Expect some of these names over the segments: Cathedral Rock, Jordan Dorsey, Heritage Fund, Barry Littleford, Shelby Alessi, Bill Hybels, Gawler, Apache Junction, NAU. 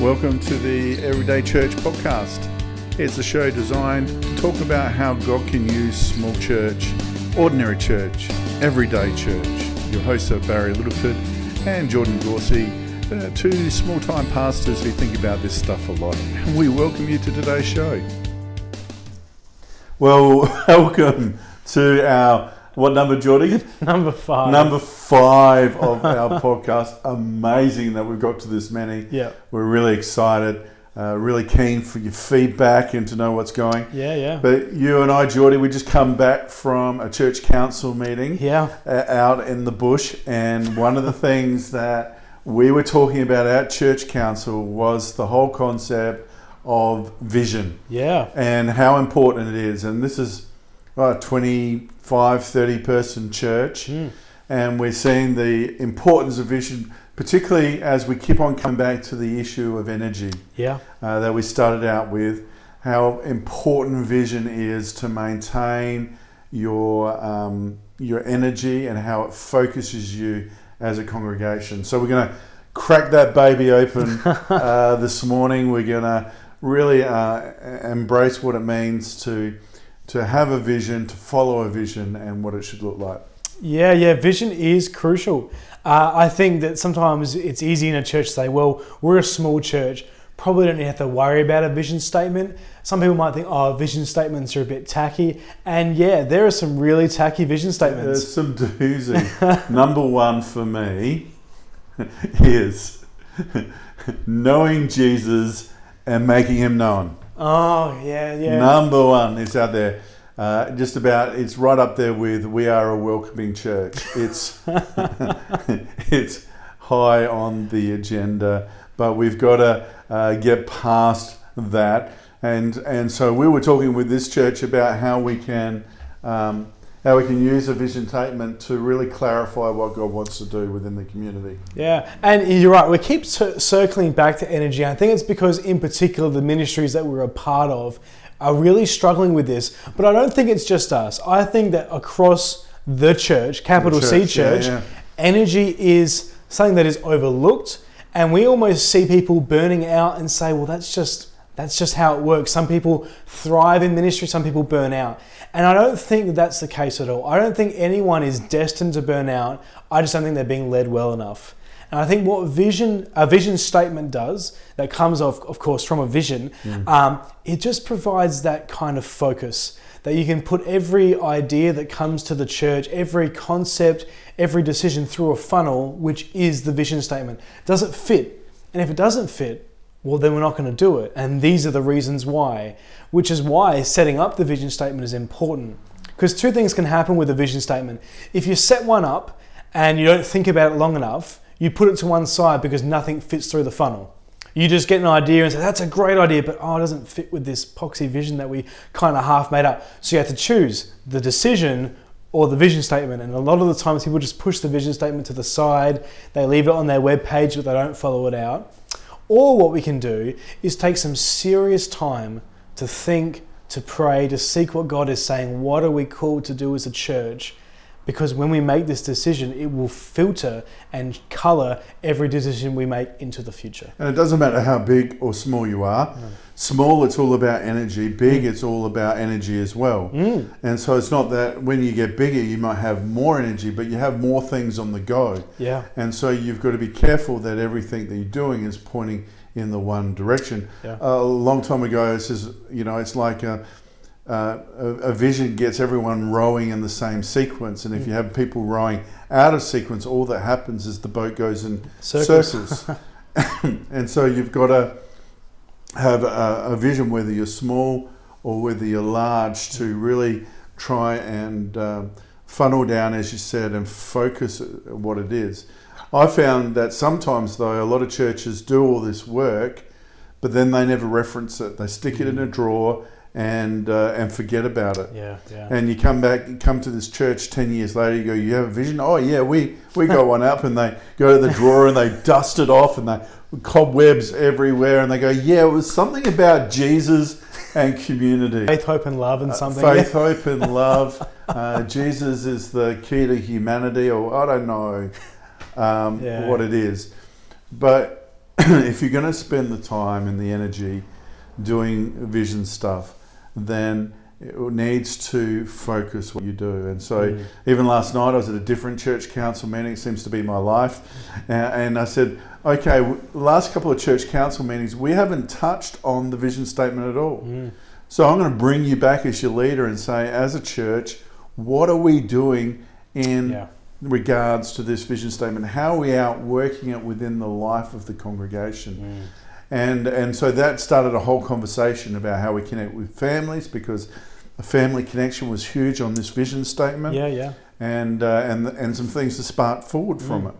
Welcome to the Everyday Church podcast. It's a show designed to talk about how God can use small church, ordinary church, everyday church. Your hosts are Barry Littleford and Jordan Dorsey, two small-time pastors who think about this stuff a lot. And we welcome you to today's show. Well, welcome to our, what number, Jordan? Number 5. Number 5 of our podcast. Amazing that we've got to this many. Yeah. We're really excited, really keen for your feedback and to know what's going. Yeah. But you and I, Jordan, we just come back from a church council meeting. Yeah. Out in the bush, and one of the things that we were talking about at church council was the whole concept of vision. Yeah. And how important it is, and this is a 25, 30 person church, and we're seeing the importance of vision, particularly as we keep on coming back to the issue of energy that we started out with, how important vision is to maintain your energy and how it focuses you as a congregation. So we're going to crack that baby open this morning. We're going to really embrace what it means to have a vision, to follow a vision, and what it should look like. Yeah, vision is crucial. I think that sometimes it's easy in a church to say, well, we're a small church, probably don't have to worry about a vision statement. Some people might think, oh, vision statements are a bit tacky. And yeah, there are some really tacky vision statements. There's some doozy. Number one for me is knowing Jesus and making him known. Oh, yeah. Number one, it's out there. Just about, it's right up there with we are a welcoming church. It's it's high on the agenda, but we've got to get past that. And so we were talking with this church about how we can use a vision statement to really clarify what God wants to do within the community. Yeah, and you're right. We keep circling back to energy. I think it's because, in particular, the ministries that we're a part of are really struggling with this. But I don't think it's just us. I think that across the church, capital C Church. Energy is something that is overlooked, and we almost see people burning out and say, "Well, that's just how it works." Some people thrive in ministry, some people burn out. And I don't think that's the case at all. I don't think anyone is destined to burn out. I just don't think they're being led well enough. And I think what a vision statement does, that comes of course from a vision, it just provides that kind of focus that you can put every idea that comes to the church, every concept, every decision through a funnel, which is the vision statement. Does it fit? And if it doesn't fit, well, then we're not going to do it. And these are the reasons why, which is why setting up the vision statement is important. Because two things can happen with a vision statement. If you set one up and you don't think about it long enough, you put it to one side because nothing fits through the funnel. You just get an idea and say, that's a great idea, but it doesn't fit with this poxy vision that we kind of half made up. So you have to choose the decision or the vision statement. And a lot of the times people just push the vision statement to the side. They leave it on their webpage, but they don't follow it out. Or what we can do is take some serious time to think, to pray, to seek what God is saying. What are we called to do as a church? Because when we make this decision, it will filter and colour every decision we make into the future. And it doesn't matter how big or small you are. No. Small, it's all about energy. Big, it's all about energy as well. Mm. And so it's not that when you get bigger, you might have more energy, but you have more things on the go. Yeah. And so you've got to be careful that everything that you're doing is pointing in the one direction. Yeah. A long time ago, this is, it's like a vision gets everyone rowing in the same sequence, and if you have people rowing out of sequence, all that happens is the boat goes in circles. And so you've got to have a vision, whether you're small or whether you're large, to really try and funnel down, as you said, and focus what it is. I found that sometimes, though, a lot of churches do all this work, but then they never reference it. They stick it in a drawer and forget about it. Yeah. And you come to this church 10 years later, you go, you have a vision? Oh yeah, we got one up, and they go to the drawer and they dust it off and they cobwebs everywhere, and they go, yeah, it was something about Jesus and community. Faith, hope and love and something. Faith, hope and love. Jesus is the key to humanity, or I don't know what it is. But if you're going to spend the time and the energy doing vision stuff, then it needs to focus what you do. And so even last night I was at a different church council meeting. It seems to be my life. And I said, okay, last couple of church council meetings, we haven't touched on the vision statement at all. So I'm going to bring you back as your leader and say, as a church, what are we doing in regards to this vision statement? How are we outworking it within the life of the congregation? And so that started a whole conversation about how we connect with families, because the family connection was huge on this vision statement. And some things to spark forward from it.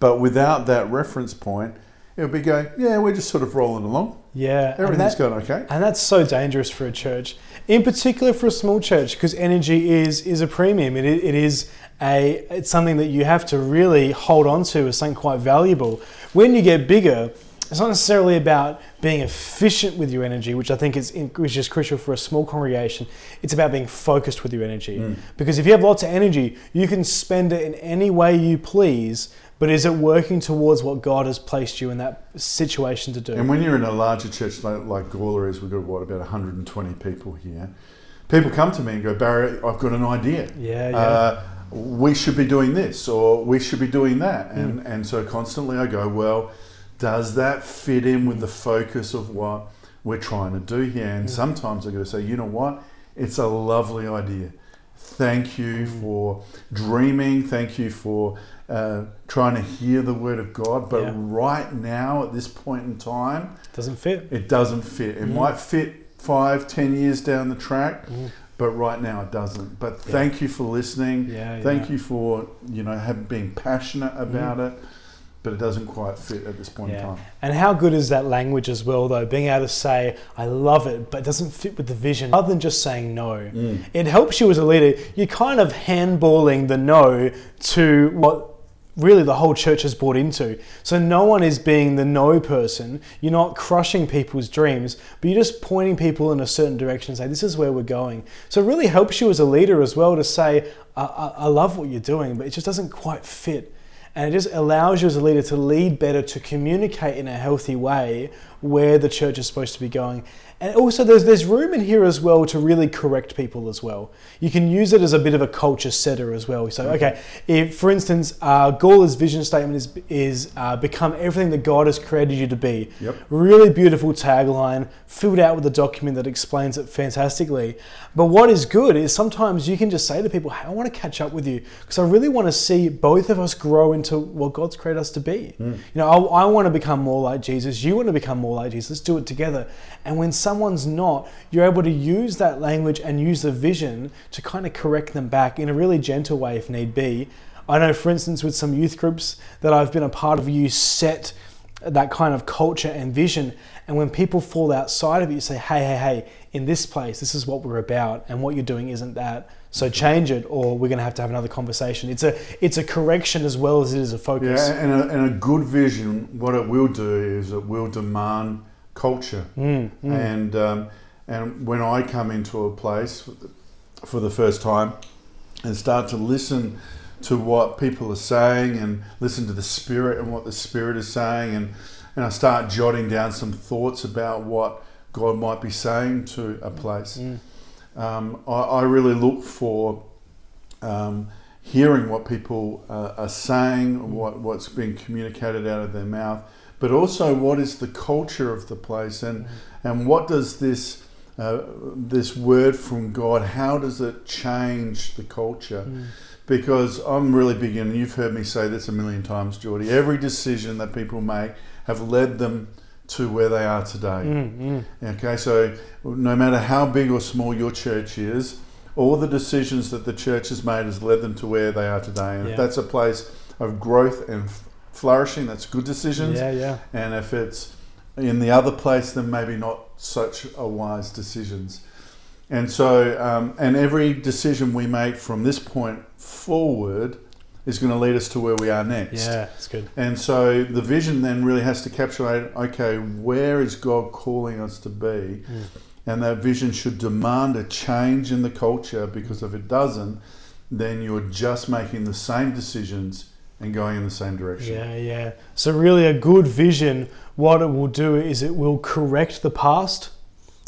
But without that reference point, it would be going, we're just sort of rolling along. Everything's going okay. And that's so dangerous for a church, in particular for a small church, because energy is a premium. It's something that you have to really hold on to as something quite valuable. When you get bigger, it's not necessarily about being efficient with your energy, which I think is crucial for a small congregation. It's about being focused with your energy. Because if you have lots of energy, you can spend it in any way you please, but is it working towards what God has placed you in that situation to do? And when you're in a larger church like Gawler is, we've got, about 120 people here. People come to me and go, Barry, I've got an idea. We should be doing this, or we should be doing that. And so constantly I go, well, does that fit in with the focus of what we're trying to do here? And sometimes I go, say, you know what? It's a lovely idea. Thank you for dreaming. Thank you for trying to hear the word of God. But right now, at this point in time, It doesn't fit. It might fit 5-10 years down the track, but right now it doesn't. But thank you for listening. Thank you for being passionate about it. But it doesn't quite fit at this point in time. And how good is that language as well, though? Being able to say, I love it, but it doesn't fit with the vision, other than just saying no. It helps you as a leader. You're kind of handballing the no to what really the whole church has bought into. So no one is being the no person. You're not crushing people's dreams, but you're just pointing people in a certain direction and say, this is where we're going. So it really helps you as a leader as well to say, I love what you're doing, but it just doesn't quite fit. And it just allows you as a leader to lead better, to communicate in a healthy way where the church is supposed to be going. And also there's room in here as well to really correct people as well. You can use it as a bit of a culture setter as well. So, okay, if, for instance, Gawler's vision statement is become everything that God has created you to be. Really beautiful tagline, filled out with a document that explains it fantastically. But what is good is sometimes you can just say to people, hey, I want to catch up with you because I really want to see both of us grow into what God's created us to be. I want to become more like Jesus. You want to become more like Jesus. Let's do it together. And when someone's not, you're able to use that language and use the vision to kind of correct them back in a really gentle way if need be. I know, for instance, with some youth groups that I've been a part of, you set that kind of culture and vision, and when people fall outside of it, you say, hey, in this place, this is what we're about, and what you're doing isn't that, so change it, or we're going to have another conversation. It's a correction as well as it is a focus. And a good vision, what it will do is it will demand culture. And when I come into a place for the first time and start to listen to what people are saying and listen to the Spirit and what the Spirit is saying, and I start jotting down some thoughts about what God might be saying to a place, I really look for hearing what people are saying, what's being communicated out of their mouth, but also what is the culture of the place, and what does this word from God, how does it change the culture? Because I'm really big in, and you've heard me say this a million times, Geordie, every decision that people make have led them to where they are today. Okay, so no matter how big or small your church is, all the decisions that the church has made has led them to where they are today. And if that's a place of growth and flourishing, that's good decisions. And if it's in the other place, then maybe not such a wise decisions. And so, and every decision we make from this point forward is going to lead us to where we are next. Yeah, that's good. And so the vision then really has to encapsulate, okay, where is God calling us to be? And that vision should demand a change in the culture, because if it doesn't, then you're just making the same decisions and going in the same direction. Yeah, yeah. So really a good vision, what it will do is it will correct the past,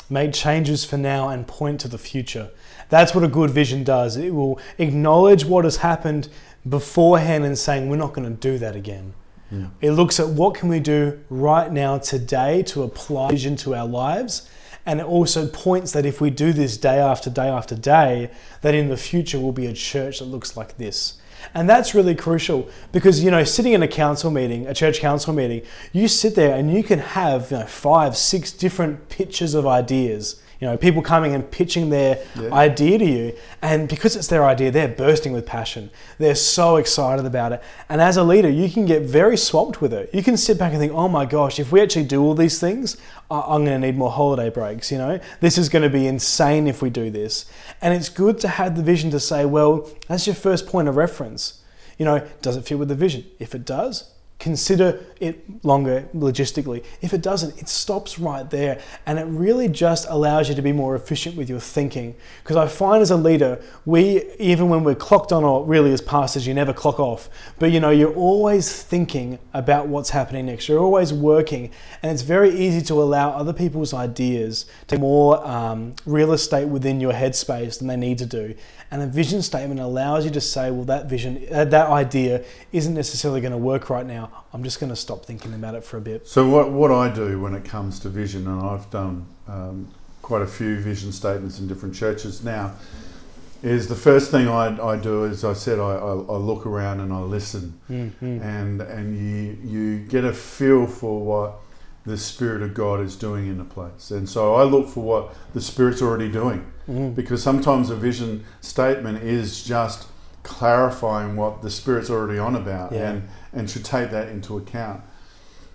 make changes for now and point to the future. That's what a good vision does. It will acknowledge what has happened beforehand and saying, we're not going to do that again. Yeah. It looks at what can we do right now today to apply vision to our lives. And it also points that if we do this day after day after day, that in the future will be a church that looks like this. And that's really crucial because, you know, sitting in a council meeting, a church council meeting, you sit there and you can have, you know, 5-6 different pitches of ideas. You know, people coming and pitching their idea to you. And because it's their idea, they're bursting with passion. They're so excited about it. And as a leader, you can get very swamped with it. You can sit back and think, oh my gosh, if we actually do all these things, I'm going to need more holiday breaks, you know. This is going to be insane if we do this. And it's good to have the vision to say, well, that's your first point of reference. You know, does it fit with the vision? If it does, consider it longer logistically. If it doesn't, it stops right there. And it really just allows you to be more efficient with your thinking. Because I find as a leader, we, even when we're clocked on, or really as pastors, you never clock off. But you know, you're always thinking about what's happening next. You're always working. And it's very easy to allow other people's ideas to take more real estate within your headspace than they need to do. And a vision statement allows you to say, well, that vision, that idea isn't necessarily going to work right now. I'm just going to stop thinking about it for a bit. So what I do when it comes to vision, and I've done quite a few vision statements in different churches now, is the first thing I do is I look around and I listen. Mm-hmm. And you get a feel for what the Spirit of God is doing in a place. And so I look for what the Spirit's already doing. Mm-hmm. Because sometimes a vision statement is just clarifying what the Spirit's already on about, and should take that into account.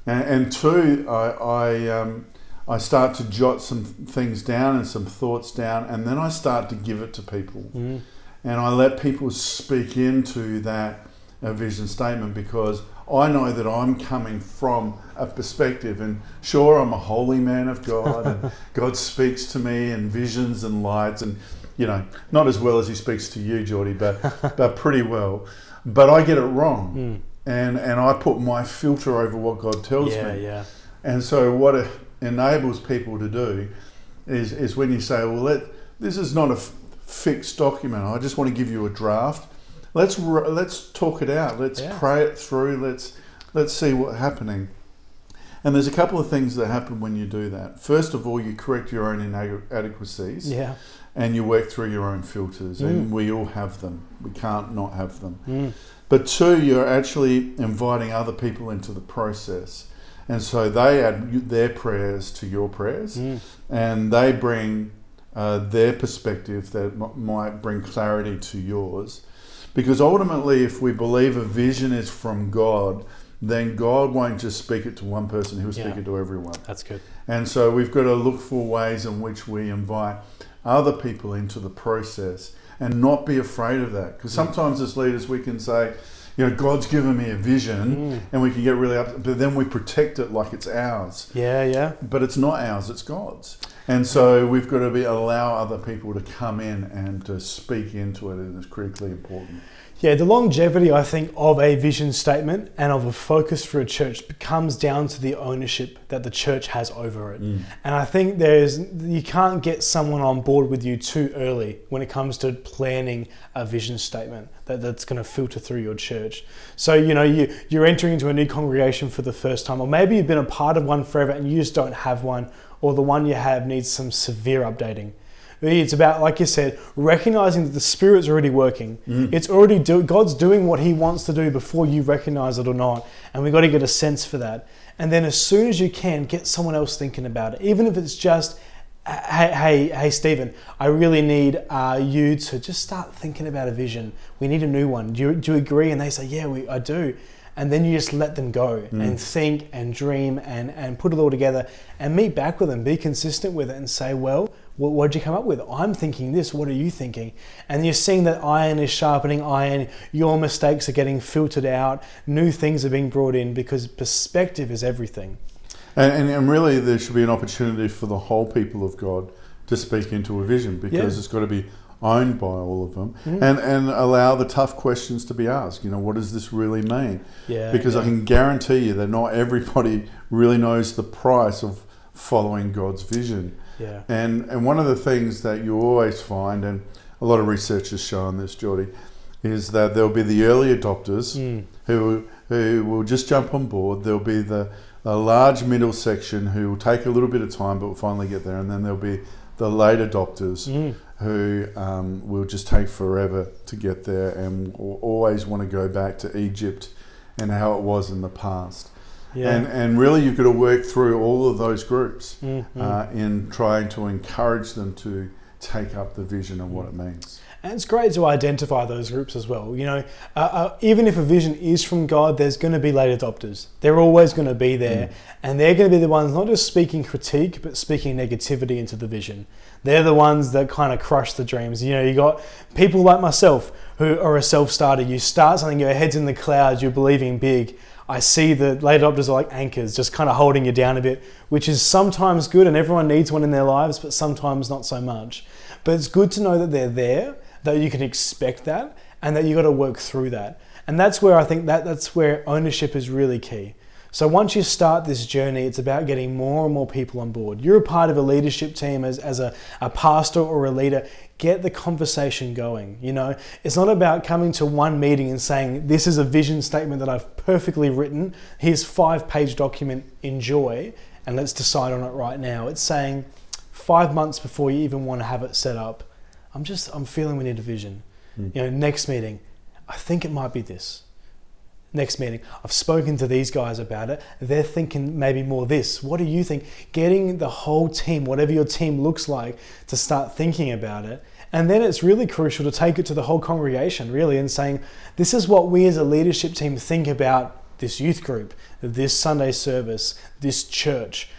And two, I start to jot some things down and some thoughts down, and then I start to give it to people. Mm. And I let people speak into that vision statement, because I know that I'm coming from a perspective, and sure, I'm a holy man of God, and God speaks to me in visions and lights, and you know, not as well as he speaks to you, Geordie, but pretty well. But I get it wrong. Mm. And I put my filter over what God tells me. Yeah. And so what it enables people to do is when you say, well, this is not a fixed document. I just want to give you a draft. Let's talk it out. Let's pray it through. Let's see what's happening. And there's a couple of things that happen when you do that. First of all, you correct your own inadequacies. Yeah. And you work through your own filters, and we all have them. We can't not have them. Mm. But two, you're actually inviting other people into the process. And so they add their prayers to your prayers, and they bring their perspective that might bring clarity to yours. Because ultimately, if we believe a vision is from God, then God won't just speak it to one person, he'll speak it to everyone. That's good. And so we've got to look for ways in which we invite other people into the process and not be afraid of that. Because sometimes as leaders we can say, you know, God's given me a vision, and we can get really upset, but then we protect it like it's ours. Yeah. But it's not ours, it's God's. And so we've got to allow other people to come in and to speak into it, and it's critically important. Yeah, the longevity, I think, of a vision statement and of a focus for a church comes down to the ownership that the church has over it. Mm. And I think you can't get someone on board with you too early when it comes to planning a vision statement that's going to filter through your church. So, you know, you're entering into a new congregation for the first time, or maybe you've been a part of one forever and you just don't have one, or the one you have needs some severe updating. It's about, like you said, recognizing that the Spirit's already working. Mm. It's already God's doing what he wants to do before you recognize it or not. And we've got to get a sense for that. And then as soon as you can, get someone else thinking about it. Even if it's just, hey, Stephen, I really need you to just start thinking about a vision. We need a new one. Do you agree? And they say, yeah, I do. And then you just let them go and think and dream and put it all together and meet back with them. Be consistent with it and say, well, what did you come up with? I'm thinking this, what are you thinking? And you're seeing that iron is sharpening iron, your mistakes are getting filtered out, new things are being brought in, because perspective is everything. And really there should be an opportunity for the whole people of God to speak into a vision, because it's got to be owned by all of them, and allow the tough questions to be asked. You know, what does this really mean? Yeah, because I can guarantee you that not everybody really knows the price of following God's vision. Yeah. And one of the things that you always find, and a lot of research has shown this, Geordie, is that there'll be the early adopters who will just jump on board. There'll be the large middle section who will take a little bit of time but will finally get there, and then there'll be the late adopters who will just take forever to get there and will always want to go back to Egypt and how it was in the past. Yeah. And really you've got to work through all of those groups in trying to encourage them to take up the vision of what it means. And it's great to identify those groups as well. You know, even if a vision is from God, there's going to be late adopters. They're always going to be there. And they're going to be the ones not just speaking critique, but speaking negativity into the vision. They're the ones that kind of crush the dreams. You know, you got people like myself who are a self-starter. You start something, your head's in the clouds, you're believing big. I see the late adopters are like anchors, just kind of holding you down a bit, which is sometimes good, and everyone needs one in their lives, but sometimes not so much. But it's good to know that they're there, that you can expect that, and that you got to work through that. And that's where I think that's where ownership is really key. So once you start this journey, it's about getting more and more people on board. You're a part of a leadership team as a pastor or a leader. Get the conversation going. You know, it's not about coming to one meeting and saying, this is a vision statement that I've perfectly written. Here's 5-page document, enjoy, and let's decide on it right now. It's saying 5 months before you even want to have it set up, I'm feeling we need a vision. You know, next meeting, I think it might be this. Next meeting, I've spoken to these guys about it. They're thinking maybe more this. What do you think? Getting the whole team, whatever your team looks like, to start thinking about it. And then it's really crucial to take it to the whole congregation, really, and saying, this is what we as a leadership team think about this youth group, this Sunday service, this church.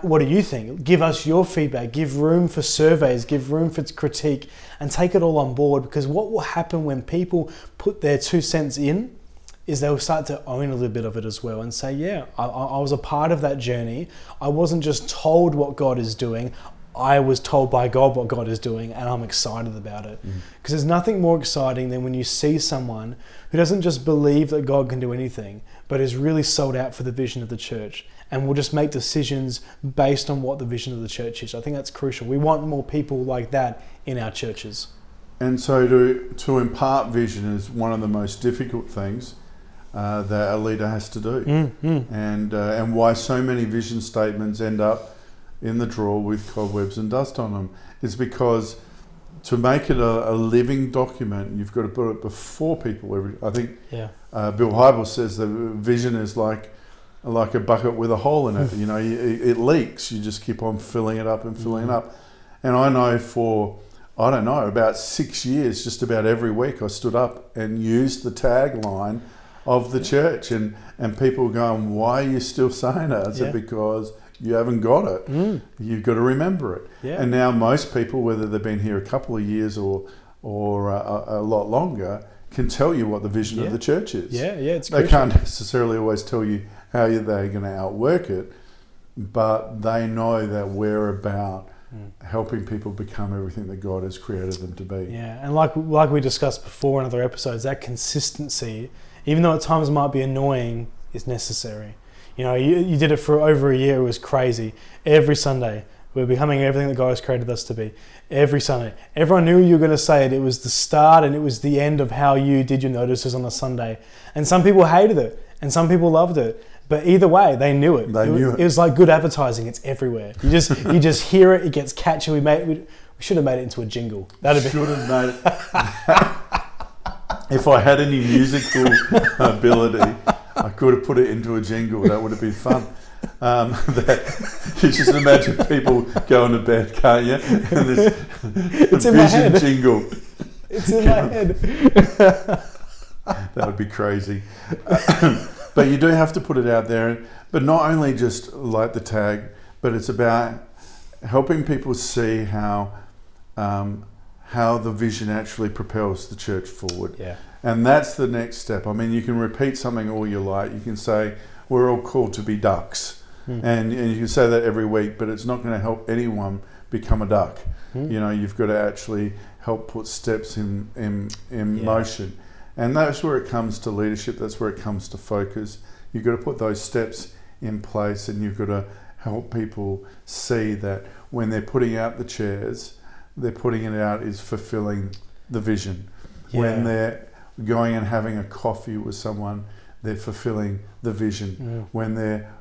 What do you think? Give us your feedback. Give room for surveys. Give room for critique. And take it all on board, because what will happen when people put their 2 cents in is they'll start to own a little bit of it as well and say, yeah, I was a part of that journey. I wasn't just told what God is doing. I was told by God what God is doing, and I'm excited about it. Because there's nothing more exciting than when you see someone who doesn't just believe that God can do anything, but is really sold out for the vision of the church and will just make decisions based on what the vision of the church is. I think that's crucial. We want more people like that in our churches. And so to impart vision is one of the most difficult things that a leader has to do, and why so many vision statements end up in the drawer with cobwebs and dust on them, is because to make it a living document, you've got to put it before people. Bill Hybels says the vision is like a bucket with a hole in it. You know, it leaks. You just keep on filling it up and filling it up. And I know about 6 years, just about every week, I stood up and used the tagline of the church, and people going, why are you still saying that? I said, because you haven't got it. You've got to remember it. Yeah. And now most people, whether they've been here a couple of years or a lot longer, can tell you what the vision of the church is. It's they crucial. Can't necessarily always tell you how they're going to outwork it, but they know that we're about helping people become everything that God has created them to be. Yeah, and like we discussed before in other episodes, that consistency, even though at times it might be annoying, is necessary. You know, you did it for over a year. It was crazy. Every Sunday, we're becoming everything that God has created us to be. Every Sunday. Everyone knew you were going to say it. It was the start and it was the end of how you did your notices on a Sunday. And some people hated it and some people loved it. But either way, they knew it. It was like good advertising. It's everywhere. You just hear it. It gets catchy. We should have made it into a jingle. If I had any musical ability, I could have put it into a jingle. That would have been fun. You just imagine people going to bed, can't you? And it's in vision my head. Jingle. It's in my head. That would be crazy. But you do have to put it out there. But not only just like the tag, but it's about helping people see how the vision actually propels the church forward. Yeah. And that's the next step. I mean, you can repeat something all you like. You can say, we're all called to be ducks. And you can say that every week, but it's not going to help anyone become a duck. You know, you've got to actually help put steps in motion. And that's where it comes to leadership, that's where it comes to focus. You've got to put those steps in place, and you've got to help people see that when they're putting out the chairs, they're putting it out is fulfilling the vision. Yeah. When they're going and having a coffee with someone, they're fulfilling the vision. Yeah. When they're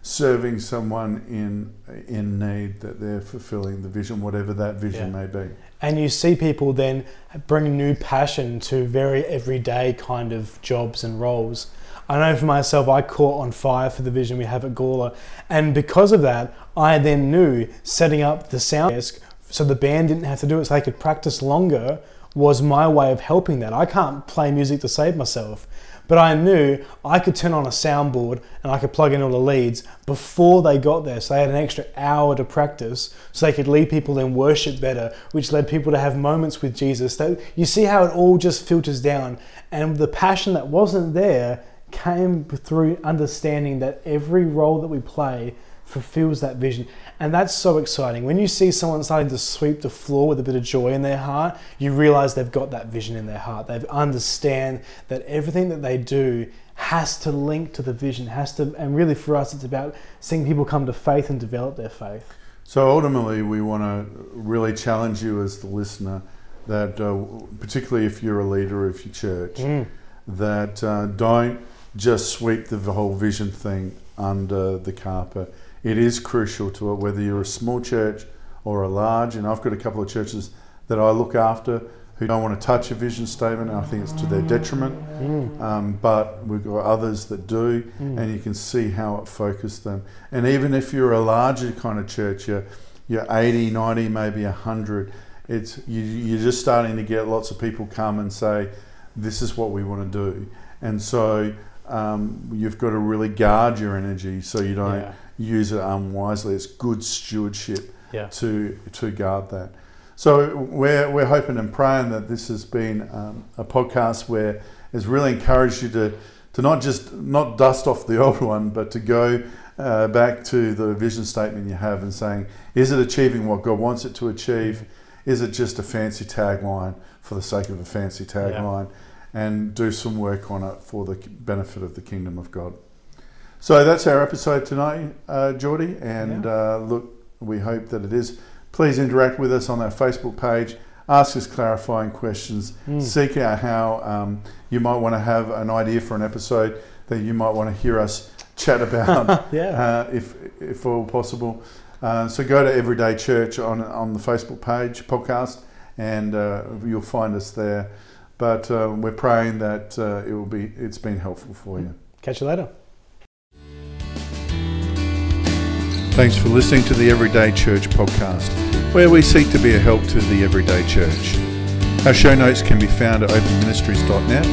serving someone in need, that they're fulfilling the vision, whatever that vision may be. And you see people then bring new passion to very everyday kind of jobs and roles. I know for myself, I caught on fire for the vision we have at Gawler. And because of that, I then knew setting up the sound desk so the band didn't have to do it, so they could practice longer, was my way of helping that. I can't play music to save myself, but I knew I could turn on a soundboard and I could plug in all the leads before they got there, so they had an extra hour to practice, so they could lead people in worship better, which led people to have moments with Jesus. That, you see how it all just filters down, and the passion that wasn't there came through understanding that every role that we play fulfills that vision. And that's so exciting. When you see someone starting to sweep the floor with a bit of joy in their heart, you realize they've got that vision in their heart. They understand that everything that they do has to link to the vision, has to, and really for us, it's about seeing people come to faith and develop their faith. So ultimately, we want to really challenge you as the listener that, particularly if you're a leader of your church, that don't just sweep the whole vision thing under the carpet. It is crucial to it, whether you're a small church or a large. And I've got a couple of churches that I look after who don't want to touch a vision statement. I think it's to their detriment. But we've got others that do, and you can see how it focused them. And even if you're a larger kind of church, you're 80, 90, maybe 100, you're just starting to get lots of people come and say, this is what we want to do. And so you've got to really guard your energy so you don't use it unwisely. It's good stewardship to guard that. So we're hoping and praying that this has been a podcast where it's really encouraged you to not just not dust off the old one, but to go back to the vision statement you have and saying, is it achieving what God wants it to achieve? Is it just a fancy tagline for the sake of a fancy tagline? And do some work on it for the benefit of the kingdom of God. So that's our episode tonight, Geordie. And look, we hope that it is. Please interact with us on our Facebook page. Ask us clarifying questions. Seek out how you might want to have an idea for an episode that you might want to hear us chat about, if at all possible. So go to Everyday Church on the Facebook page, podcast, and you'll find us there. But we're praying that it's been helpful for you. Catch you later. Thanks for listening to the Everyday Church podcast, where we seek to be a help to the everyday church. Our show notes can be found at openministries.net,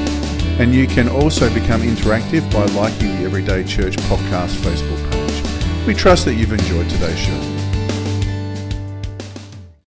and you can also become interactive by liking the Everyday Church podcast Facebook page. We trust that you've enjoyed today's show.